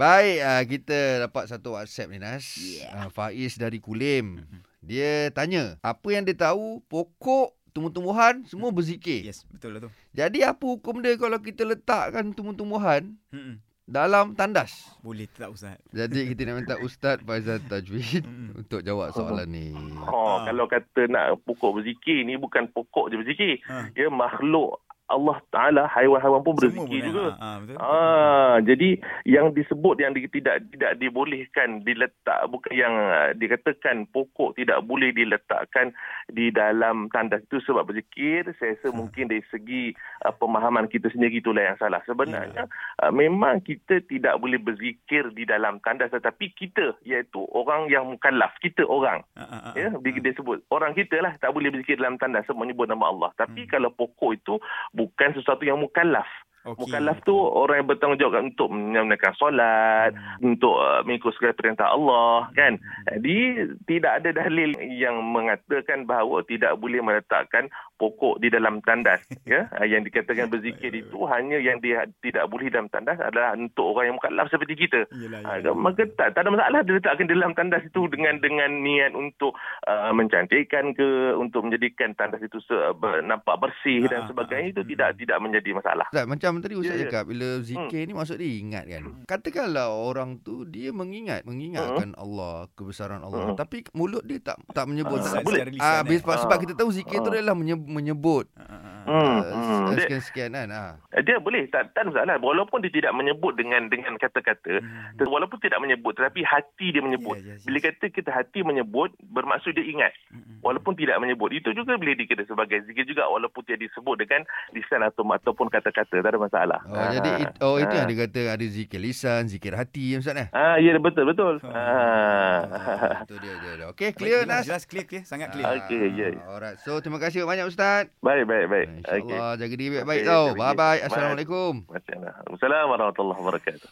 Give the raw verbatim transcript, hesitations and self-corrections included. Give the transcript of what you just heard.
Baik, uh, kita dapat satu WhatsApp ni, Nas. Yeah. Uh, Faiz dari Kulim. Dia tanya, apa yang dia tahu, pokok, tumbuh-tumbuhan, semua berzikir. Yes, betul lah tu. Jadi apa hukum dia kalau kita letakkan tumbuh-tumbuhan Mm-mm. dalam tandas? Boleh tak, Ustaz? Jadi kita nak minta Ustaz Faizal Tajwid Mm-mm. untuk jawab soalan ni. Oh, ha. Kalau kata nak pokok berzikir ni, bukan pokok je berzikir. Ha. Dia makhluk Allah Ta'ala, haiwan-haiwan pun berzikir juga. Ha, ha, betul, betul. Ha, jadi yang disebut yang di, tidak tidak dibolehkan diletak, bukan yang uh, dikatakan pokok tidak boleh diletakkan di dalam tandas itu sebab berzikir. Saya rasa ha. mungkin dari segi uh, pemahaman kita sendiri itulah yang salah. Sebenarnya ya. uh, memang kita tidak boleh berzikir di dalam tandas, tetapi kita iaitu orang yang mukallaf, kita orang. Ha, ha, ha, ya, ha. Dia, dia sebut orang kita lah tak boleh berzikir dalam tandas sebab menyebut nama Allah. Tapi hmm. kalau pokok itu bukan sesuatu yang mukallaf. Okay. Mukallaf tu orang yang bertanggungjawab untuk menunaikan solat, hmm. untuk uh, mengikut segala perintah Allah, kan? Jadi tidak ada dalil yang mengatakan bahawa tidak boleh meletakkan pokok di dalam tandas. Ya? Yang dikatakan berzikir itu hanya yang dia tidak boleh dalam tandas adalah untuk orang yang mukallaf seperti kita. Yelah, yelah, yelah. Maka tak, tak ada masalah dia letakkan dalam tandas itu dengan dengan niat untuk uh, mencantikkan ke, untuk menjadikan tandas itu se- ber, nampak bersih dan sebagainya. Itu hmm. tidak tidak menjadi masalah. Macam tadi Ustaz yeah, cakap, bila zikir hmm. ni maksud dia ingat, kan. Katakanlah orang tu dia mengingat, mengingatkan uh-huh. Allah, kebesaran Allah, uh-huh. tapi mulut dia tak tak menyebut. Uh-huh. Tak boleh. Ah, sebab, uh-huh. sebab kita tahu zikir uh-huh. tu adalah menyebut. Uh-huh. Uh, hmm. Sekian-sekian kan. Uh. Dia boleh, tak tak masalah. Walaupun dia tidak menyebut dengan dengan kata-kata, hmm. walaupun tidak menyebut, tetapi hati dia menyebut. Yeah, yeah, yeah. Bila kata kita hati menyebut, bermaksud dia ingat. Hmm. Walaupun tidak menyebut. Itu juga boleh dikira sebagai zikir juga, walaupun dia disebut dengan lisan atau ataupun kata-kata. Tak ada masalah. Oh, ah, jadi it, oh itu ah. yang dia kata ada zikir lisan, zikir hati, Ustaz eh. Ah, ya betul betul. Oh. Ah. Itu dia dia. dia. Okey, clear Nas. Jelas clear clear, sangat clear. Ah, okey, ya. Yeah. Alright. So terima kasih banyak Ustaz. Baik baik baik. Insya-Allah okay. Jaga diri baik-baik okay, tau. Bye bye. Assalamualaikum. Waalaikumsalam warahmatullahi wabarakatuh.